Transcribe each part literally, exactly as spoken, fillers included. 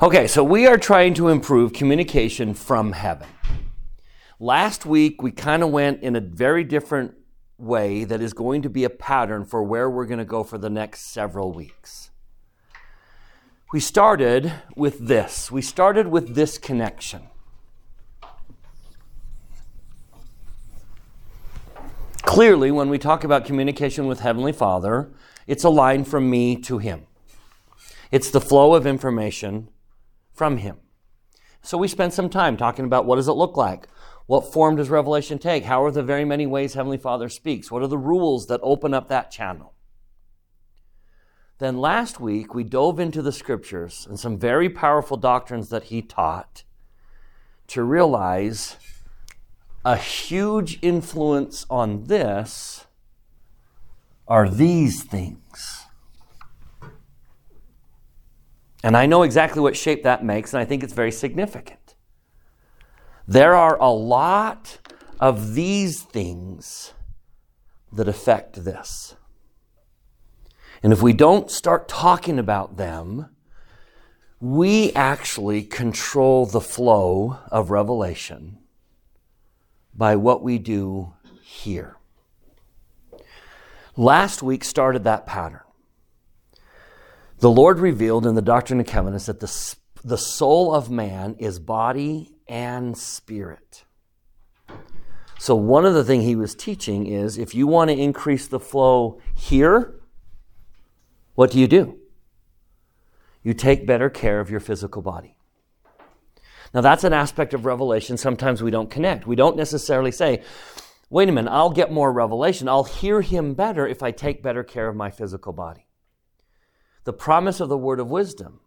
Okay, so we are trying to improve communication from heaven. Last week, we kind of went in a very different way that is going to be a pattern for where we're going to go for the next several weeks. We started with this. We started with this connection. Clearly, when we talk about communication with Heavenly Father, it's a line from me to Him. It's the flow of information from Him. So we spent some time talking about what does it look like? What form does revelation take? How are the very many ways Heavenly Father speaks? What are the rules that open up that channel? Then last week, we dove into the scriptures and some very powerful doctrines that He taught to realize a huge influence on this are these things. And I know exactly what shape that makes, and I think it's very significant. There are a lot of these things that affect this. And if we don't start talking about them, we actually control the flow of revelation by what we do here. Last week started that pattern. The Lord revealed in the Doctrine and Covenants that the, the soul of man is body and spirit. So one of the things He was teaching is if you want to increase the flow here, what do you do? You take better care of your physical body. Now that's an aspect of revelation sometimes we don't connect. We don't necessarily say, wait a minute, I'll get more revelation. I'll hear Him better if I take better care of my physical body. The promise of the word of wisdom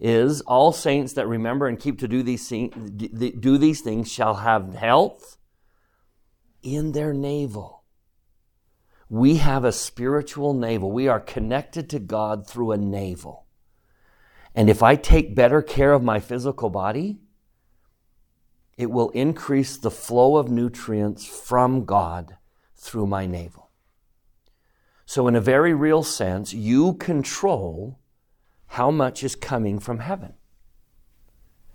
is all saints that remember and keep to do these, do these things shall have health in their navel. We have a spiritual navel. We are connected to God through a navel. And if I take better care of my physical body, it will increase the flow of nutrients from God through my navel. So in a very real sense, you control how much is coming from heaven.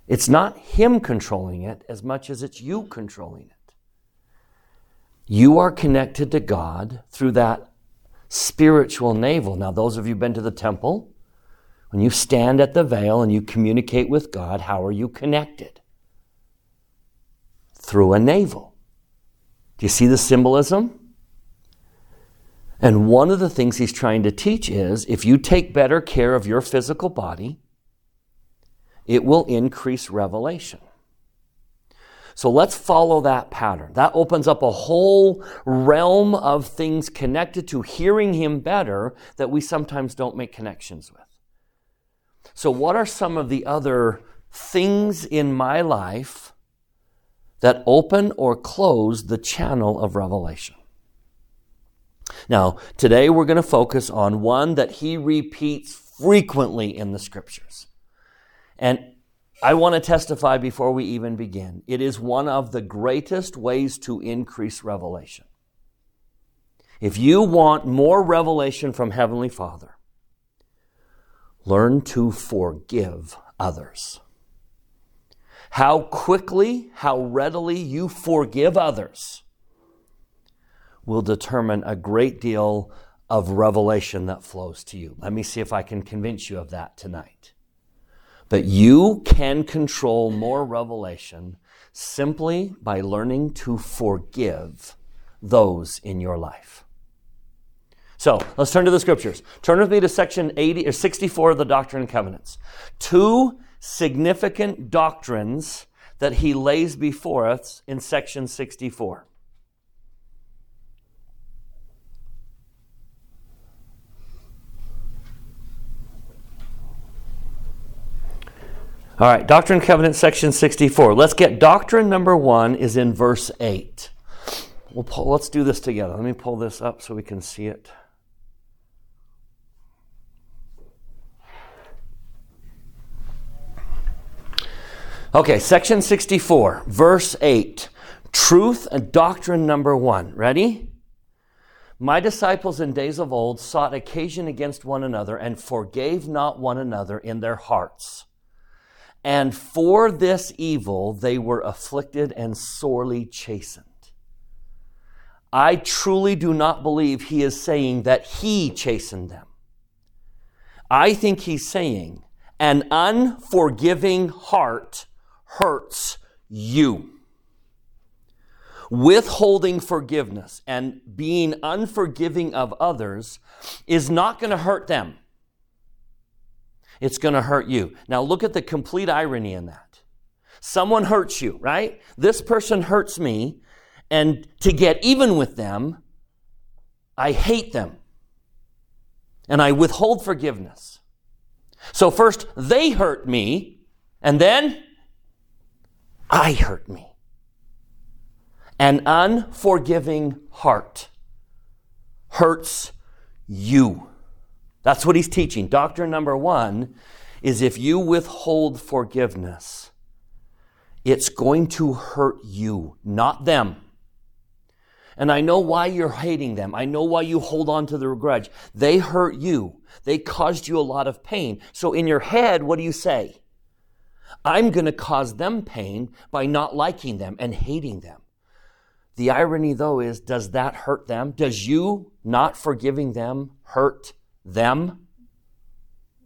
It's not Him controlling it as much as it's you controlling it. You are connected to God through that spiritual navel. Now, those of you who've been to the temple, when you stand at the veil and you communicate with God, how are you connected? Through a navel. Do you see the symbolism? And one of the things He's trying to teach is if you take better care of your physical body, it will increase revelation. So let's follow that pattern. That opens up a whole realm of things connected to hearing Him better that we sometimes don't make connections with. So what are some of the other things in my life that open or close the channel of revelation? Now, today we're going to focus on one that He repeats frequently in the scriptures. And I want to testify before we even begin. It is one of the greatest ways to increase revelation. If you want more revelation from Heavenly Father, learn to forgive others. How quickly, how readily you forgive others will determine a great deal of revelation that flows to you. Let me see if I can convince you of that tonight. But you can control more revelation simply by learning to forgive those in your life. So let's turn to the scriptures. Turn with me to section eighty or sixty-four of the Doctrine and Covenants. Two significant doctrines that He lays before us in section sixty-four. All right, Doctrine and Covenants, section sixty-four. Let's get doctrine number one is in verse eight. We'll pull, let's do this together. Let me pull this up so we can see it. Okay, section sixty-four, verse eight. Truth and doctrine number one. Ready? My disciples in days of old sought occasion against one another and forgave not one another in their hearts. And for this evil, they were afflicted and sorely chastened. I truly do not believe he is saying that he chastened them. I think he's saying an unforgiving heart hurts you. Withholding forgiveness and being unforgiving of others is not going to hurt them. It's going to hurt you. Now look at the complete irony in that. Someone hurts you, right? This person hurts me, and to get even with them, I hate them. And I withhold forgiveness. So first, they hurt me, and then I hurt me. An unforgiving heart hurts you. That's what he's teaching. Doctrine number one is if you withhold forgiveness, it's going to hurt you, not them. And I know why you're hating them. I know why you hold on to the grudge. They hurt you. They caused you a lot of pain. So in your head, what do you say? I'm going to cause them pain by not liking them and hating them. The irony, though, is does that hurt them? Does you not forgiving them hurt them?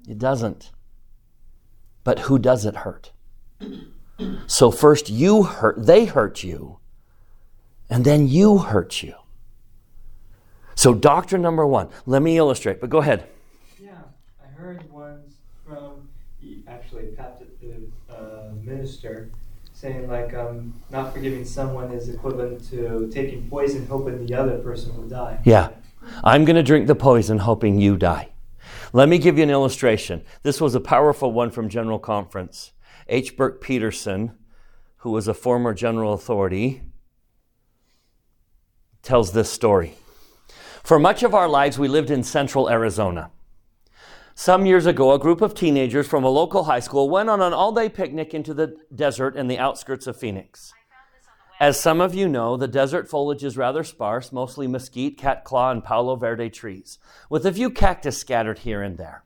It doesn't. But who does it hurt? So first you hurt, they hurt you, and then you hurt you. So doctrine number one, let me illustrate, but go ahead. Yeah, I heard once from, actually, Pat, the uh, minister, saying like um, not forgiving someone is equivalent to taking poison hoping the other person will die. Yeah, I'm going to drink the poison hoping you die. Let me give you an illustration. This was a powerful one from General Conference. H. Burke Peterson, who was a former general authority, tells this story. For much of our lives, we lived in central Arizona. Some years ago, a group of teenagers from a local high school went on an all-day picnic into the desert in the outskirts of Phoenix. As some of you know, the desert foliage is rather sparse, mostly mesquite, catclaw, and Palo Verde trees, with a few cactus scattered here and there.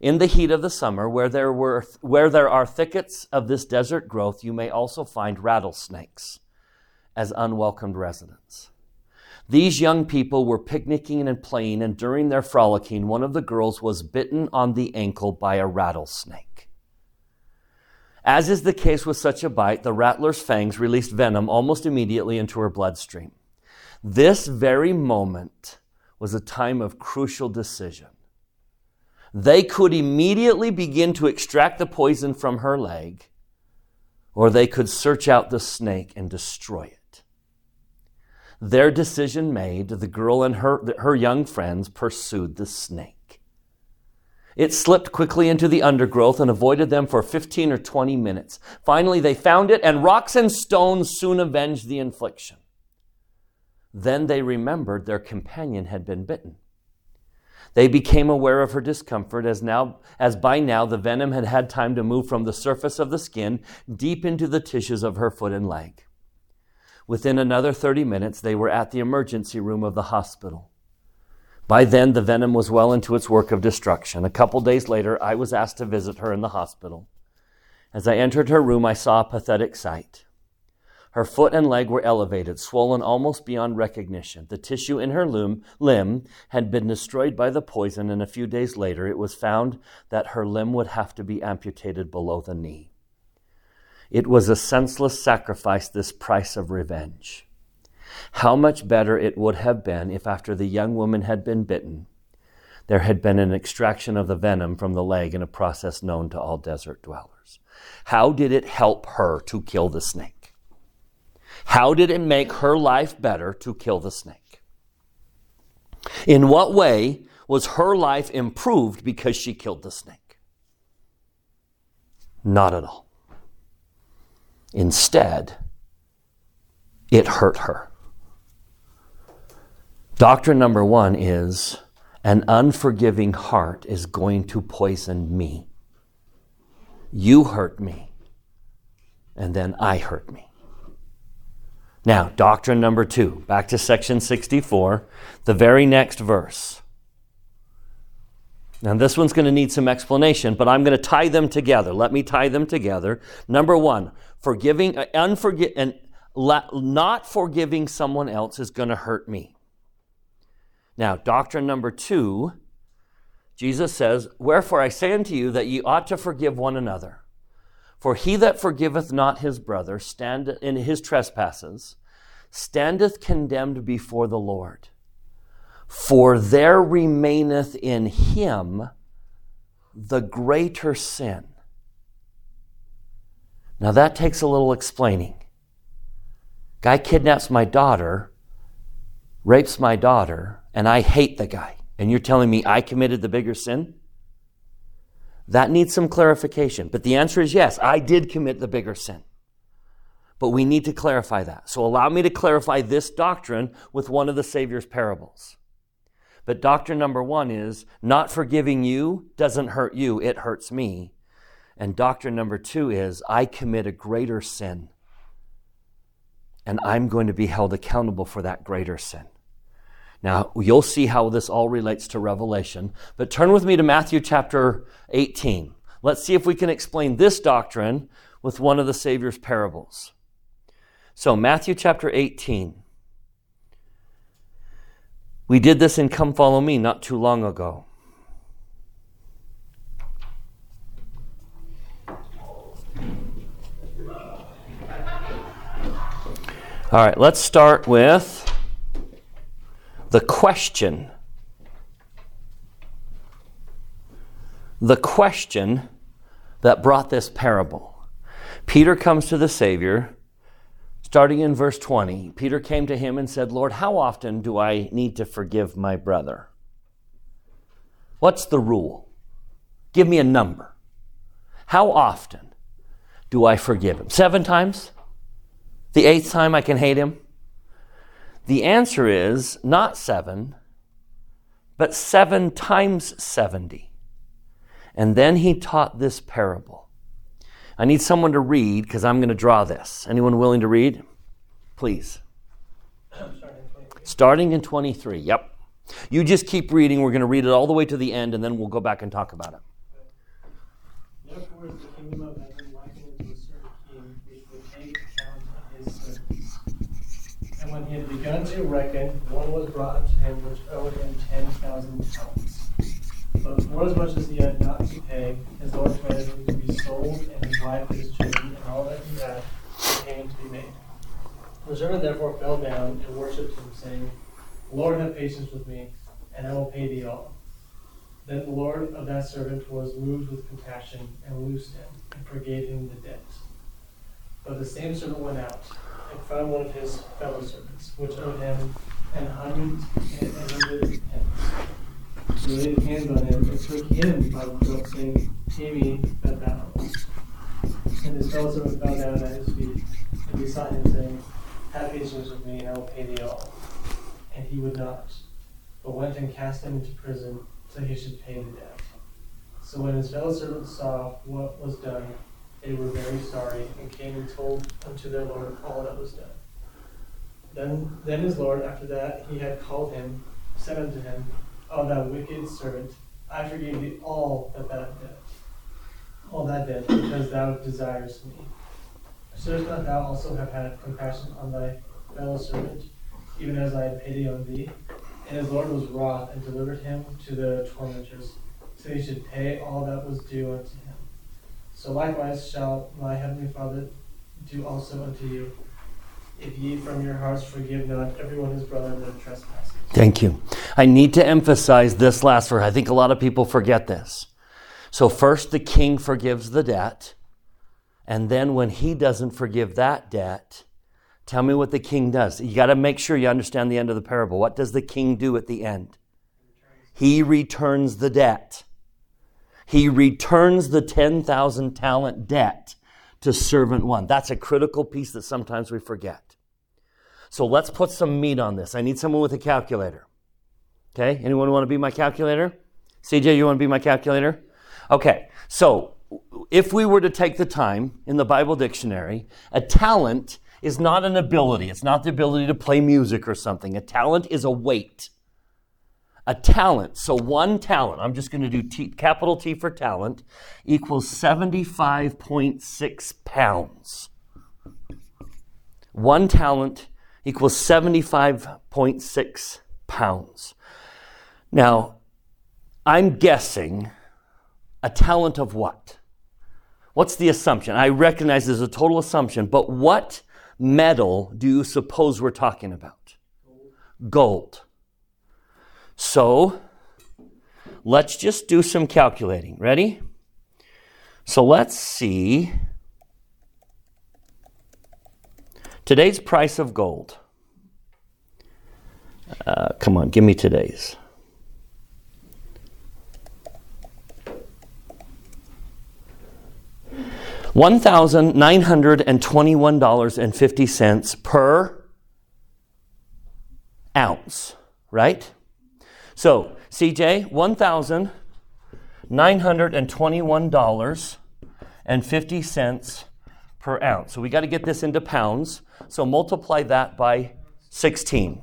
In the heat of the summer, where there were where there are thickets of this desert growth, you may also find rattlesnakes as unwelcomed residents. These young people were picnicking and playing, and during their frolicking, one of the girls was bitten on the ankle by a rattlesnake. As is the case with such a bite, the rattler's fangs released venom almost immediately into her bloodstream. This very moment was a time of crucial decision. They could immediately begin to extract the poison from her leg, or they could search out the snake and destroy it. Their decision made, the girl and her, her young friends pursued the snake. It slipped quickly into the undergrowth and avoided them for fifteen or twenty minutes. Finally, they found it, and rocks and stones soon avenged the infliction. Then they remembered their companion had been bitten. They became aware of her discomfort as now, as by now the venom had had time to move from the surface of the skin deep into the tissues of her foot and leg. Within another thirty minutes, they were at the emergency room of the hospital. By then, the venom was well into its work of destruction. A couple days later, I was asked to visit her in the hospital. As I entered her room, I saw a pathetic sight. Her foot and leg were elevated, swollen almost beyond recognition. The tissue in her limb had been destroyed by the poison, and a few days later, it was found that her limb would have to be amputated below the knee. It was a senseless sacrifice, this price of revenge. How much better it would have been if after the young woman had been bitten, there had been an extraction of the venom from the leg in a process known to all desert dwellers. How did it help her to kill the snake? How did it make her life better to kill the snake? In what way was her life improved because she killed the snake? Not at all. Instead, it hurt her. Doctrine number one is an unforgiving heart is going to poison me. You hurt me, and then I hurt me. Now, doctrine number two, back to section sixty-four, the very next verse. And this one's going to need some explanation, but I'm going to tie them together. Let me tie them together. Number one, forgiving, unforgi- and la- not forgiving someone else is going to hurt me. Now, doctrine number two, Jesus says, "Wherefore I say unto you that ye ought to forgive one another. For he that forgiveth not his brother stand in his trespasses, standeth condemned before the Lord. For there remaineth in him the greater sin." Now that takes a little explaining. Guy kidnaps my daughter, rapes my daughter, and I hate the guy. And you're telling me I committed the bigger sin? That needs some clarification. But the answer is yes, I did commit the bigger sin. But we need to clarify that. So allow me to clarify this doctrine with one of the Savior's parables. But doctrine number one is not forgiving you doesn't hurt you, it hurts me. And doctrine number two is I commit a greater sin, and I'm going to be held accountable for that greater sin. Now, you'll see how this all relates to Revelation, but turn with me to Matthew chapter eighteen. Let's see if we can explain this doctrine with one of the Savior's parables. So Matthew chapter eighteen. We did this in Come Follow Me not too long ago. All right, let's start with the question. The question that brought this parable. Peter comes to the Savior, starting in verse twenty. Peter came to him and said, "Lord, how often do I need to forgive my brother? What's the rule? Give me a number. How often do I forgive him? Seven times? The eighth time I can hate him?" The answer is not seven, but seven times seventy. And then he taught this parable. I need someone to read because I'm going to draw this. Anyone willing to read? Please. Starting in twenty-three. Yep. You just keep reading. We're going to read it all the way to the end, and then we'll go back and talk about it. "Therefore is the kingdom of heaven likened unto a certain king, which would take account of his servants. And when he had begun to reckon, one was brought unto him which owed him ten thousand talents. But forasmuch as he had not to pay, his Lord commanded him to be sold, and his wife and his children, and all that he had, for payment to be made. The servant therefore fell down and worshipped him, saying, Lord, have patience with me, and I will pay thee all. Then the Lord of that servant was moved with compassion, and loosed him, and forgave him the debt. But the same servant went out, and found one of his fellow servants, which owed him an hundred and a hundred pence. So they laid hands on him, and took him by the throat, saying, Pay me that thou owest. And his fellow servant fell down at his feet, and besought him, saying, Have patience with me, and I will pay thee all. And he would not, but went and cast him into prison, till he should pay the debt. So when his fellow servants saw what was done, they were very sorry, and came and told unto their Lord all that was done. Then, then his Lord, after that he had called him, said unto him, Oh, thou wicked servant, I forgave thee all that thou didst, all that debt, because thou desirest me. Shouldst not thou also have had compassion on thy fellow servant, even as I had pity on thee? And his Lord was wroth, and delivered him to the tormentors, so he should pay all that was due unto him. So likewise shall my heavenly Father do also unto you, if ye from your hearts forgive not everyone his brother their trespasses." Thank you. I need to emphasize this last verse. I think a lot of people forget this. So first the king forgives the debt, and then when he doesn't forgive that debt, tell me what the king does. You got to make sure you understand the end of the parable. What does the king do at the end? He returns the debt. He returns the ten thousand talent debt to servant one. That's a critical piece that sometimes we forget. So let's put some meat on this. I need someone with a calculator. Okay, anyone want to be my calculator? C J, you want to be my calculator? Okay, so if we were to take the time in the Bible dictionary, a talent is not an ability. It's not the ability to play music or something. A talent is a weight. a talent. So one talent, I'm just going to do T, capital T for talent, equals seventy-five point six pounds. One talent equals seventy-five point six pounds. Now, I'm guessing a talent of what? What's the assumption? I recognize there's a total assumption, but what metal do you suppose we're talking about? Gold. Gold. So let's just do some calculating. Ready? So let's see. Today's price of gold. Uh, come on, give me today's. one thousand nine hundred twenty-one dollars and fifty cents per ounce, right? So, C J, one thousand nine hundred twenty-one dollars and fifty cents per ounce. So we got to get this into pounds. So multiply that by sixteen.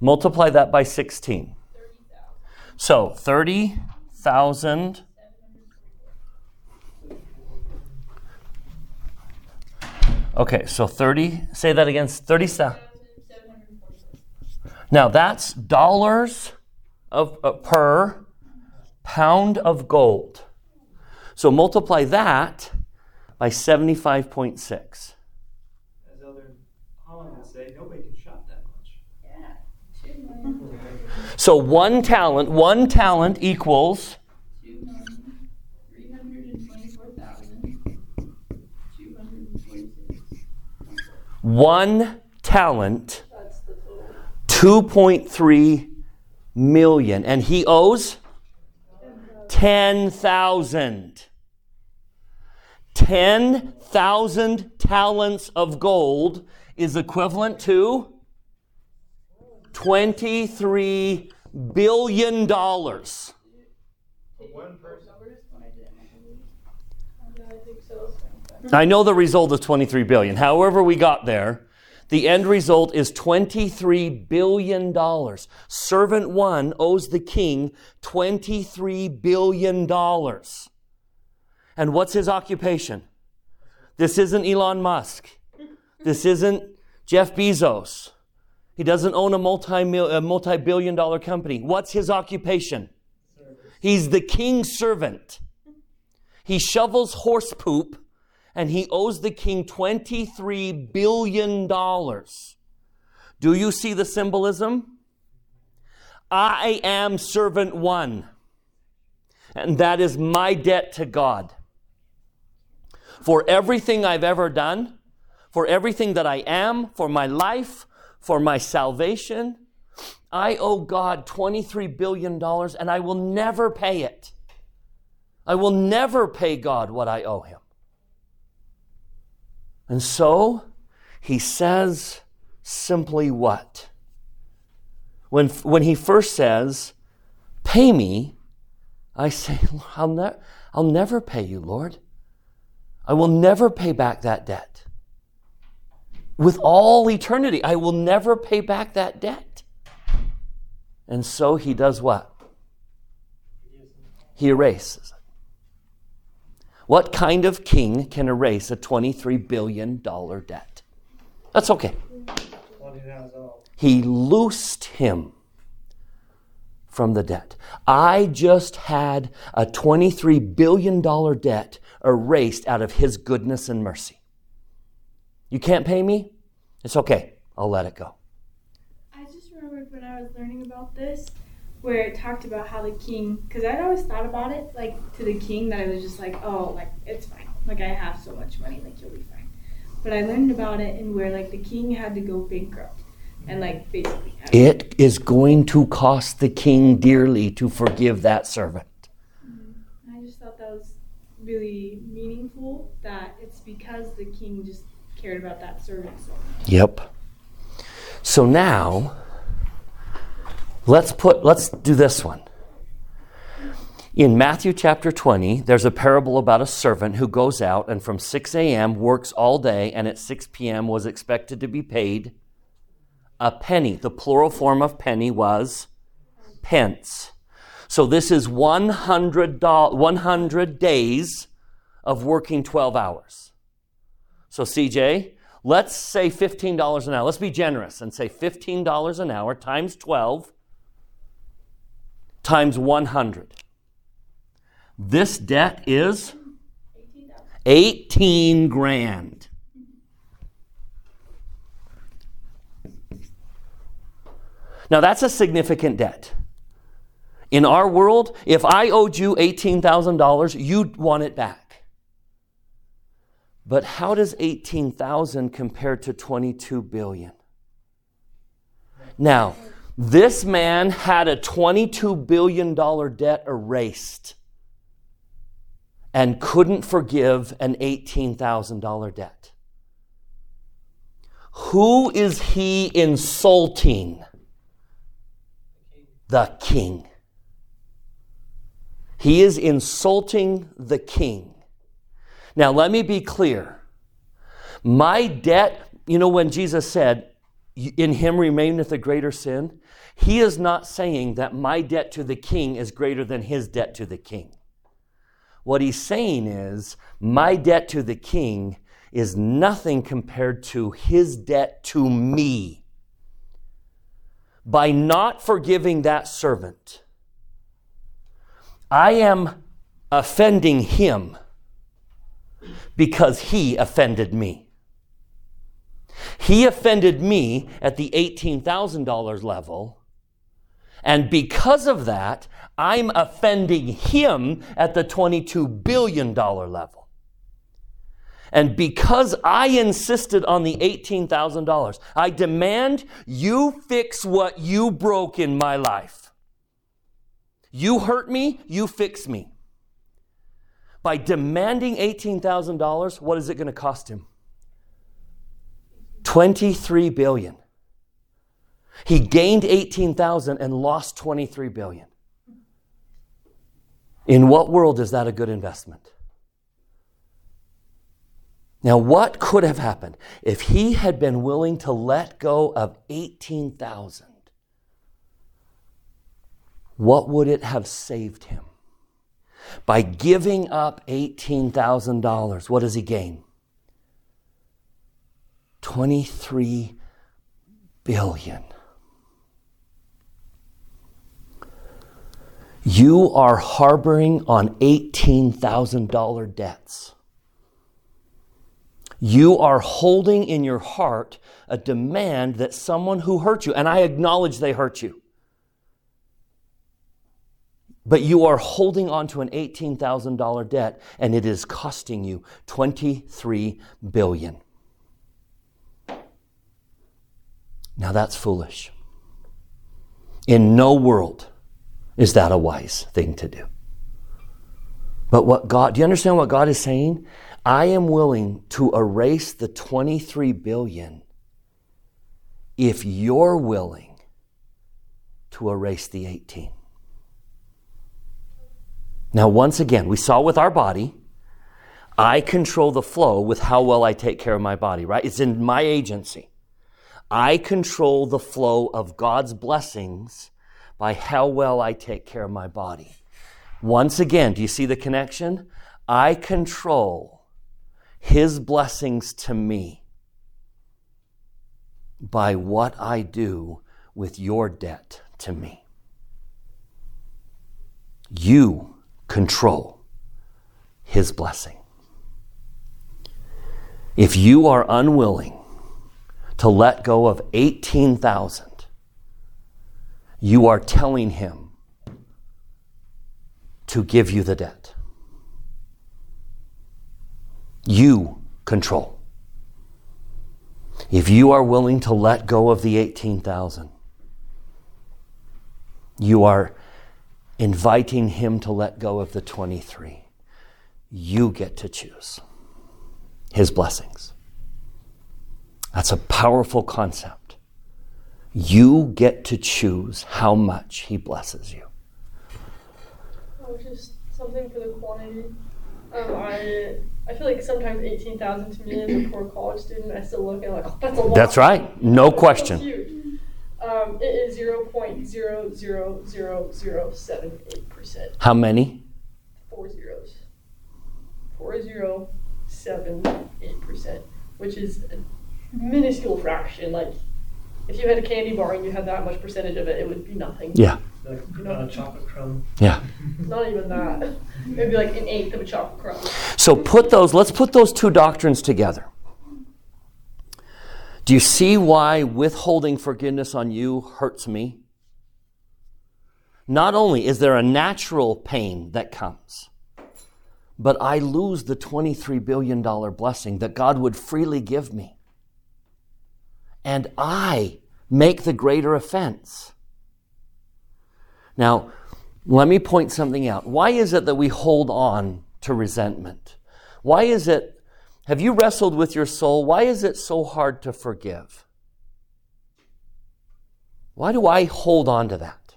Multiply that by sixteen. So thirty thousand Okay, so thirty, say that again, thirty thousand. Now that's dollars of uh, per pound of gold. So multiply that by seventy-five point six. As other columnists say, nobody can shop that much. Yeah. So one talent, one talent equals one talent. two point three million. And he owes ten thousand. ten thousand talents of gold is equivalent to twenty-three billion dollars. I know the result is twenty-three billion dollars. However we got there, the end result is twenty-three billion dollars. Servant one owes the king twenty-three billion dollars. And what's his occupation? This isn't Elon Musk. This isn't Jeff Bezos. He doesn't own a multi-mil- a multi-billion dollar company. What's his occupation? He's the king's servant. He shovels horse poop. And he owes the king twenty-three billion dollars. Do you see the symbolism? I am servant one, and that is my debt to God. For everything I've ever done, for everything that I am, for my life, for my salvation, I owe God twenty-three billion dollars, and I will never pay it. I will never pay God what I owe him. And so he says simply what? When when he first says, pay me, I say, I'll, ne- I'll never pay you, Lord. I will never pay back that debt. With all eternity, I will never pay back that debt. And so he does what? He erases. What kind of king can erase a twenty-three billion dollars debt? That's okay. He loosed him from the debt. I just had a twenty-three billion dollars debt erased out of his goodness and mercy. You can't pay me? It's okay. I'll let it go. I just remembered when I was learning about this, where it talked about how the king, because I'd always thought about it, like, to the king, that I was just like, oh, like, it's fine. Like, I have so much money, like, you'll be fine. But I learned about it and where, like, the king had to go bankrupt. And, like, basically. It is going to cost the king dearly to forgive that servant. Mm-hmm. I just thought that was really meaningful, that it's because the king just cared about that servant so much. Yep. So now... Let's put, let's do this one. In Matthew chapter twenty, there's a parable about a servant who goes out and from six a.m. works all day and at six p.m. was expected to be paid a penny. The plural form of penny was pence. So this is one hundred days of working twelve hours. So C J, let's say fifteen dollars an hour. Let's be generous and say fifteen dollars an hour times twelve times one hundred. This debt is eighteen grand. Now that's a significant debt. In our world, if I owed you eighteen thousand dollars, you'd want it back. But how does eighteen thousand compare to twenty-two billion? Now, this man had a twenty-two billion dollars debt erased and couldn't forgive an eighteen thousand dollars debt. Who is he insulting? The king. He is insulting the king. Now, let me be clear. My debt, you know, when Jesus said, in him remaineth a greater sin, he is not saying that my debt to the king is greater than his debt to the king. What he's saying is, my debt to the king is nothing compared to his debt to me. By not forgiving that servant, I am offending him because he offended me. He offended me at the eighteen thousand dollars level, and because of that, I'm offending him at the twenty-two billion dollars level. And because I insisted on the eighteen thousand dollars, I demand you fix what you broke in my life. You hurt me, you fix me. By demanding eighteen thousand dollars, what is it going to cost him? twenty-three billion dollars. He gained eighteen thousand dollars and lost twenty-three billion dollars. In what world is that a good investment? Now, what could have happened if he had been willing to let go of eighteen thousand dollars? What would it have saved him? By giving up eighteen thousand dollars, what does he gain? twenty-three billion dollars. You are harboring on eighteen thousand dollars debts. You are holding in your heart a demand that someone who hurt you, and I acknowledge they hurt you, but you are holding on to an eighteen thousand dollars debt, and it is costing you twenty-three billion dollars. Now that's foolish. In no world is that a wise thing to do. But what God, do you understand what God is saying? I am willing to erase the twenty-three billion dollars if you're willing to erase the eighteen. Now, once again, we saw with our body, I control the flow with how well I take care of my body, right? It's in my agency. I control the flow of God's blessings by how well I take care of my body. Once again, do you see the connection? I control His blessings to me by what I do with your debt to me. You control His blessing. If you are unwilling to let go of eighteen thousand dollars, you are telling Him to give you the debt. You control. If you are willing to let go of the eighteen thousand dollars, you are inviting Him to let go of the twenty-three. You get to choose His blessings. That's a powerful concept. You get to choose how much He blesses you. Oh, just something for the quantity. Um, I I feel like sometimes eighteen thousand to me as a poor college student, I still look at it like, oh, that's a lot. That's right. No question. That's huge. Um, it is zero point zero zero zero zero seven eight percent. How many? Four zeros. four point zero seven eight percent, which is a minuscule fraction. Like, if you had a candy bar and you had that much percentage of it, it would be nothing. Yeah. Like you know, a chocolate crumb. Yeah. Not even that. Maybe like an eighth of a chocolate crumb. So put those, let's put those two doctrines together. Do you see why withholding forgiveness on you hurts me? Not only is there a natural pain that comes, but I lose the twenty-three billion dollars blessing that God would freely give me. And I make the greater offense. Now, let me point something out. Why is it that we hold on to resentment? Why is it Have you wrestled with your soul? Why is it so hard to forgive? Why do I hold on to that?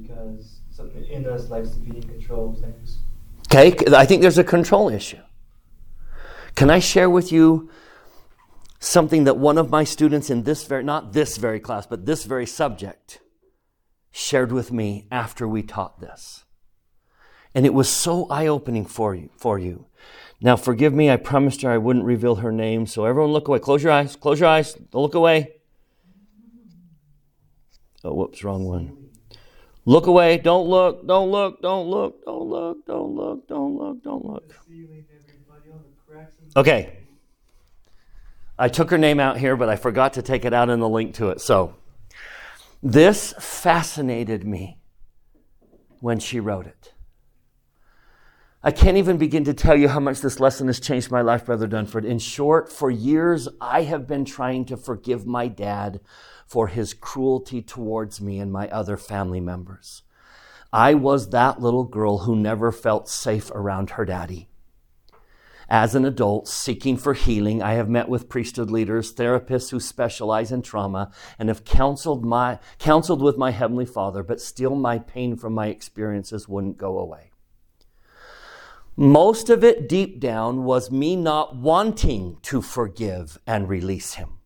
Because something in us likes to be in control of things. Okay, I think there's a control issue. Can I share with you something that one of my students in this very, not this very class, but this very subject shared with me after we taught this? And it was so eye-opening for you, for you. Now, forgive me, I promised her I wouldn't reveal her name. So everyone look away. Close your eyes. Close your eyes. Don't look away. Oh, whoops, wrong one. Look away. Don't look. Don't look. Don't look. Don't look. Don't look. Don't look. Don't look. Okay. I took her name out here, but I forgot to take it out in the link to it. So this fascinated me when she wrote it. I can't even begin to tell you how much this lesson has changed my life, Brother Dunford. In short, for years, I have been trying to forgive my dad for his cruelty towards me and my other family members. I was that little girl who never felt safe around her daddy. As an adult seeking for healing, I have met with priesthood leaders, therapists who specialize in trauma, and have counseled my, counseled with my Heavenly Father, but still my pain from my experiences wouldn't go away. Most of it deep down was me not wanting to forgive and release him.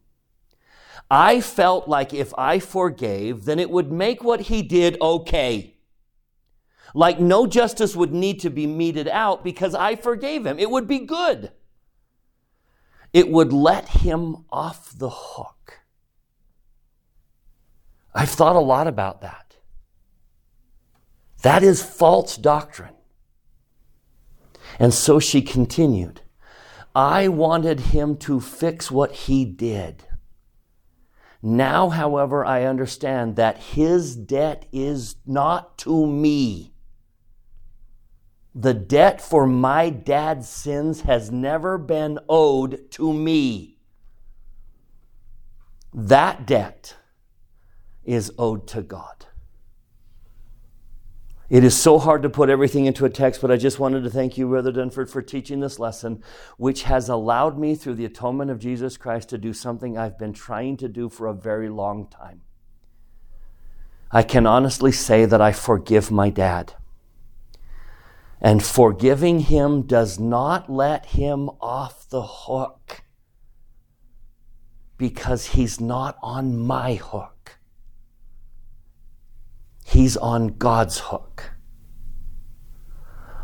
I felt like if I forgave, then it would make what he did okay. Like no justice would need to be meted out because I forgave him. It would be good. It would let him off the hook. I've thought a lot about that. That is false doctrine. And so she continued, I wanted him to fix what he did. Now, however, I understand that his debt is not to me. The debt for my dad's sins has never been owed to me. That debt is owed to God. It is so hard to put everything into a text, but I just wanted to thank you, Brother Dunford, for teaching this lesson, which has allowed me through the atonement of Jesus Christ to do something I've been trying to do for a very long time. I can honestly say that I forgive my dad. And forgiving him does not let him off the hook because he's not on my hook. He's on God's hook.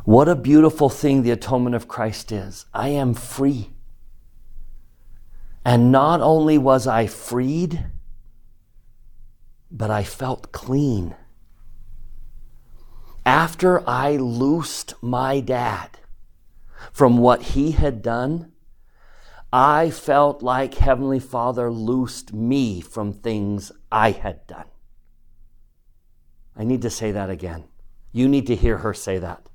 What a beautiful thing the atonement of Christ is. I am free. And not only was I freed, but I felt clean. After I loosed my dad from what he had done, I felt like Heavenly Father loosed me from things I had done. I need to say that again. You need to hear her say that.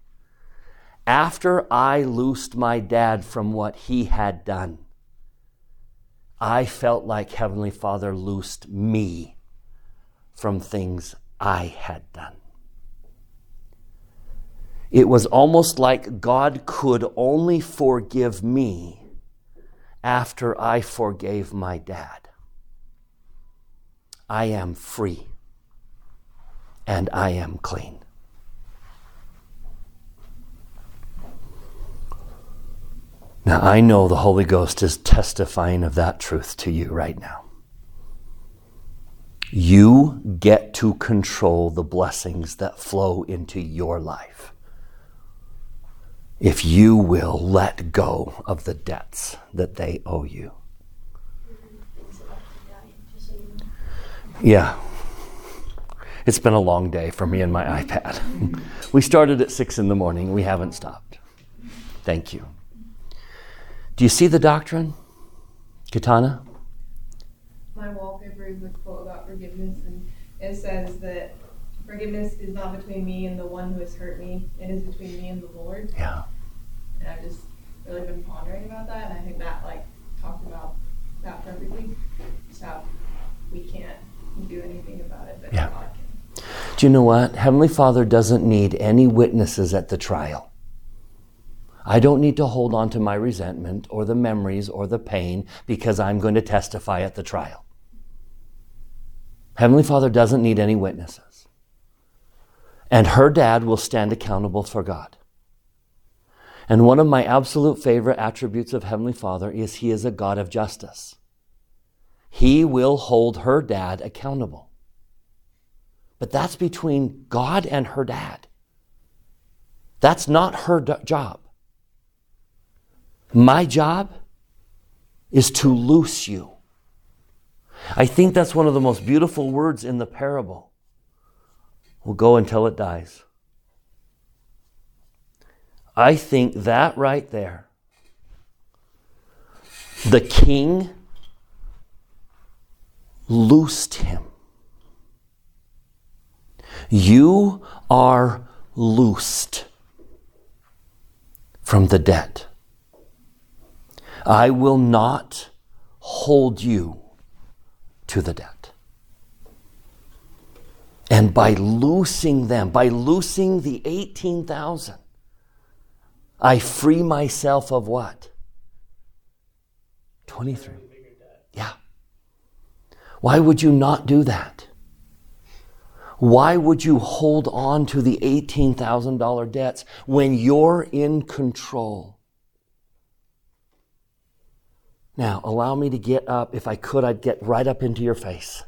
After I loosed my dad from what he had done, I felt like Heavenly Father loosed me from things I had done. It was almost like God could only forgive me after I forgave my dad. I am free. And I am clean. Now, I know the Holy Ghost is testifying of that truth to you right now. You get to control the blessings that flow into your life if you will let go of the debts that they owe you. Yeah. It's been a long day for me and my iPad. We started at six in the morning. We haven't stopped. Thank you. Do you see the doctrine, Katana? My wallpaper is a quote about forgiveness, and it says that forgiveness is not between me and the one who has hurt me. It is between me and the Lord. Yeah. And I've just really been pondering about that, and I think that, like, talked about that perfectly. So we can't do anything about it, but yeah. God can. Do you know what? Heavenly Father doesn't need any witnesses at the trial. I don't need to hold on to my resentment or the memories or the pain because I'm going to testify at the trial. Heavenly Father doesn't need any witnesses. And her dad will stand accountable for God. And one of my absolute favorite attributes of Heavenly Father is He is a God of justice. He will hold her dad accountable. But that's between God and her dad. That's not her do- job. My job is to loose you. I think that's one of the most beautiful words in the parable. We'll go until it dies. I think that right there, the king loosed him. You are loosed from the debt. I will not hold you to the debt. And by loosing them, by loosing the eighteen thousand, I free myself of what? twenty-three. Yeah. Why would you not do that? Why would you hold on to the eighteen thousand dollars debts when you're in control? Now, allow me to get up. If I could, I'd get right up into your face.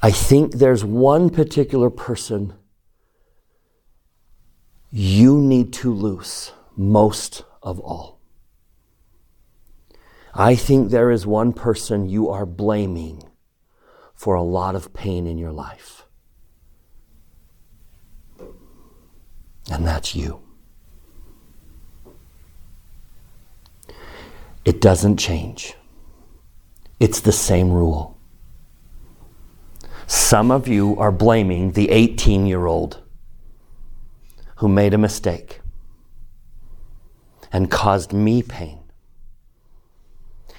I think there's one particular person you need to loose most of all. I think there is one person you are blaming for a lot of pain in your life. And that's you. It doesn't change. It's the same rule. Some of you are blaming the eighteen-year-old who made a mistake and caused me pain.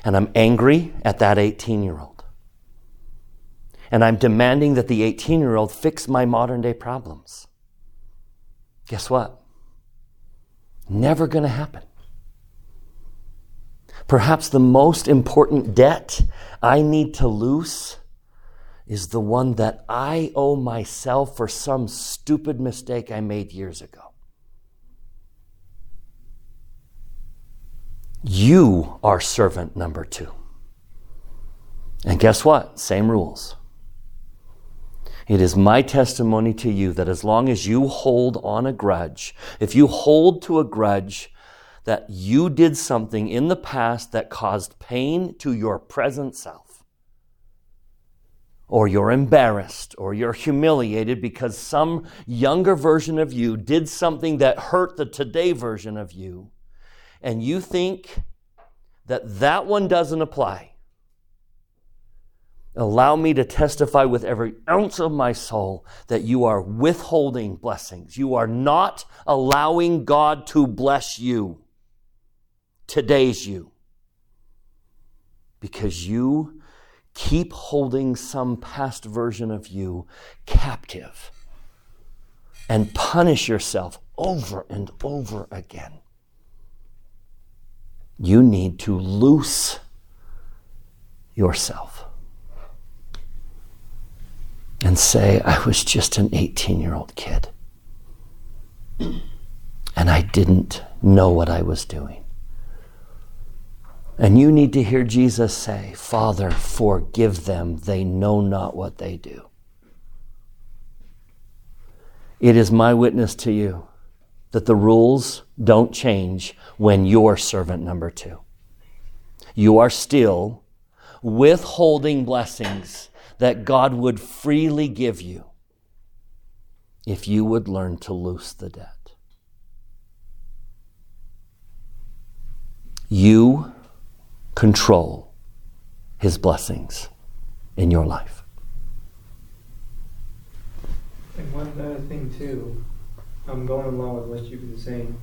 And I'm angry at that eighteen-year-old. And I'm demanding that the eighteen-year-old fix my modern-day problems. Guess what? Never going to happen. Perhaps the most important debt I need to loose is the one that I owe myself for some stupid mistake I made years ago. You are servant number two. And guess what? Same rules. It is my testimony to you that as long as you hold on a grudge, if you hold to a grudge, that you did something in the past that caused pain to your present self. Or you're embarrassed, or you're humiliated because some younger version of you did something that hurt the today version of you. And you think that that one doesn't apply. Allow me to testify with every ounce of my soul that you are withholding blessings. You are not allowing God to bless you. Today's you. Because you keep holding some past version of you captive and punish yourself over and over again. You need to loose yourself and say, I was just an eighteen-year-old kid and I didn't know what I was doing. And you need to hear Jesus say, Father, forgive them. They know not what they do. It is my witness to you that the rules don't change when you're servant number two. You are still withholding blessings that God would freely give you if you would learn to loose the debt. You control His blessings in your life. And one other thing too, I'm going along with what you've been saying.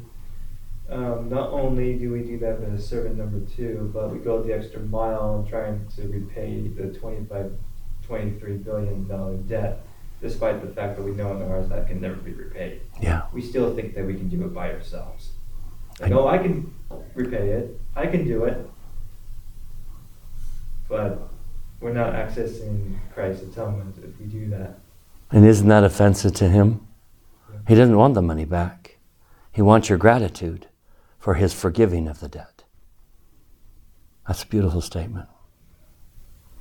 Um, not only do we do that with servant number two, but we go the extra mile trying to repay the twenty-five, twenty-three billion dollars debt, despite the fact that we know in our hearts that can never be repaid. Yeah. We still think that we can do it by ourselves. Like, I know, oh, I can repay it. I can do it. But we're not accessing Christ's atonement if we do that. And isn't that offensive to Him? He doesn't want the money back. He wants your gratitude for His forgiving of the debt. That's a beautiful statement.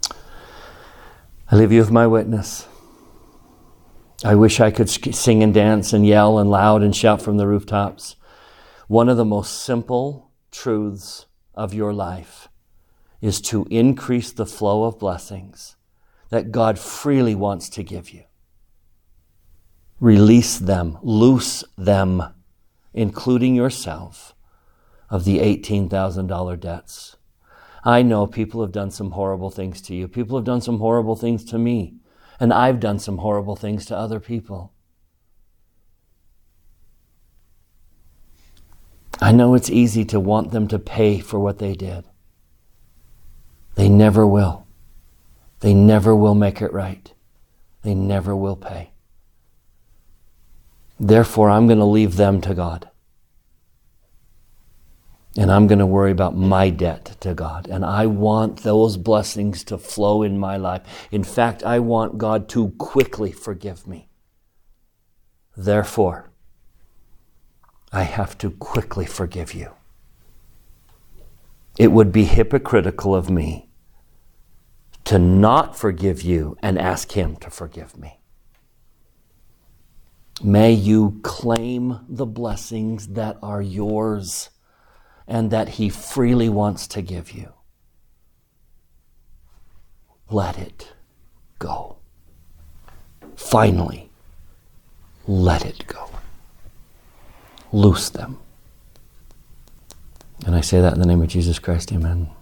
I leave you with my witness. I wish I could sing and dance and yell and loud and shout from the rooftops. One of the most simple truths of your life is to increase the flow of blessings that God freely wants to give you. Release them, loose them, including yourself, of the eighteen thousand dollars debts. I know people have done some horrible things to you. People have done some horrible things to me. And I've done some horrible things to other people. I know it's easy to want them to pay for what they did. They never will. They never will make it right. They never will pay. Therefore, I'm going to leave them to God. And I'm going to worry about my debt to God. And I want those blessings to flow in my life. In fact, I want God to quickly forgive me. Therefore, I have to quickly forgive you. It would be hypocritical of me to not forgive you and ask Him to forgive me. May you claim the blessings that are yours and that He freely wants to give you. Let it go. Finally, let it go. Loose them. And I say that in the name of Jesus Christ, amen.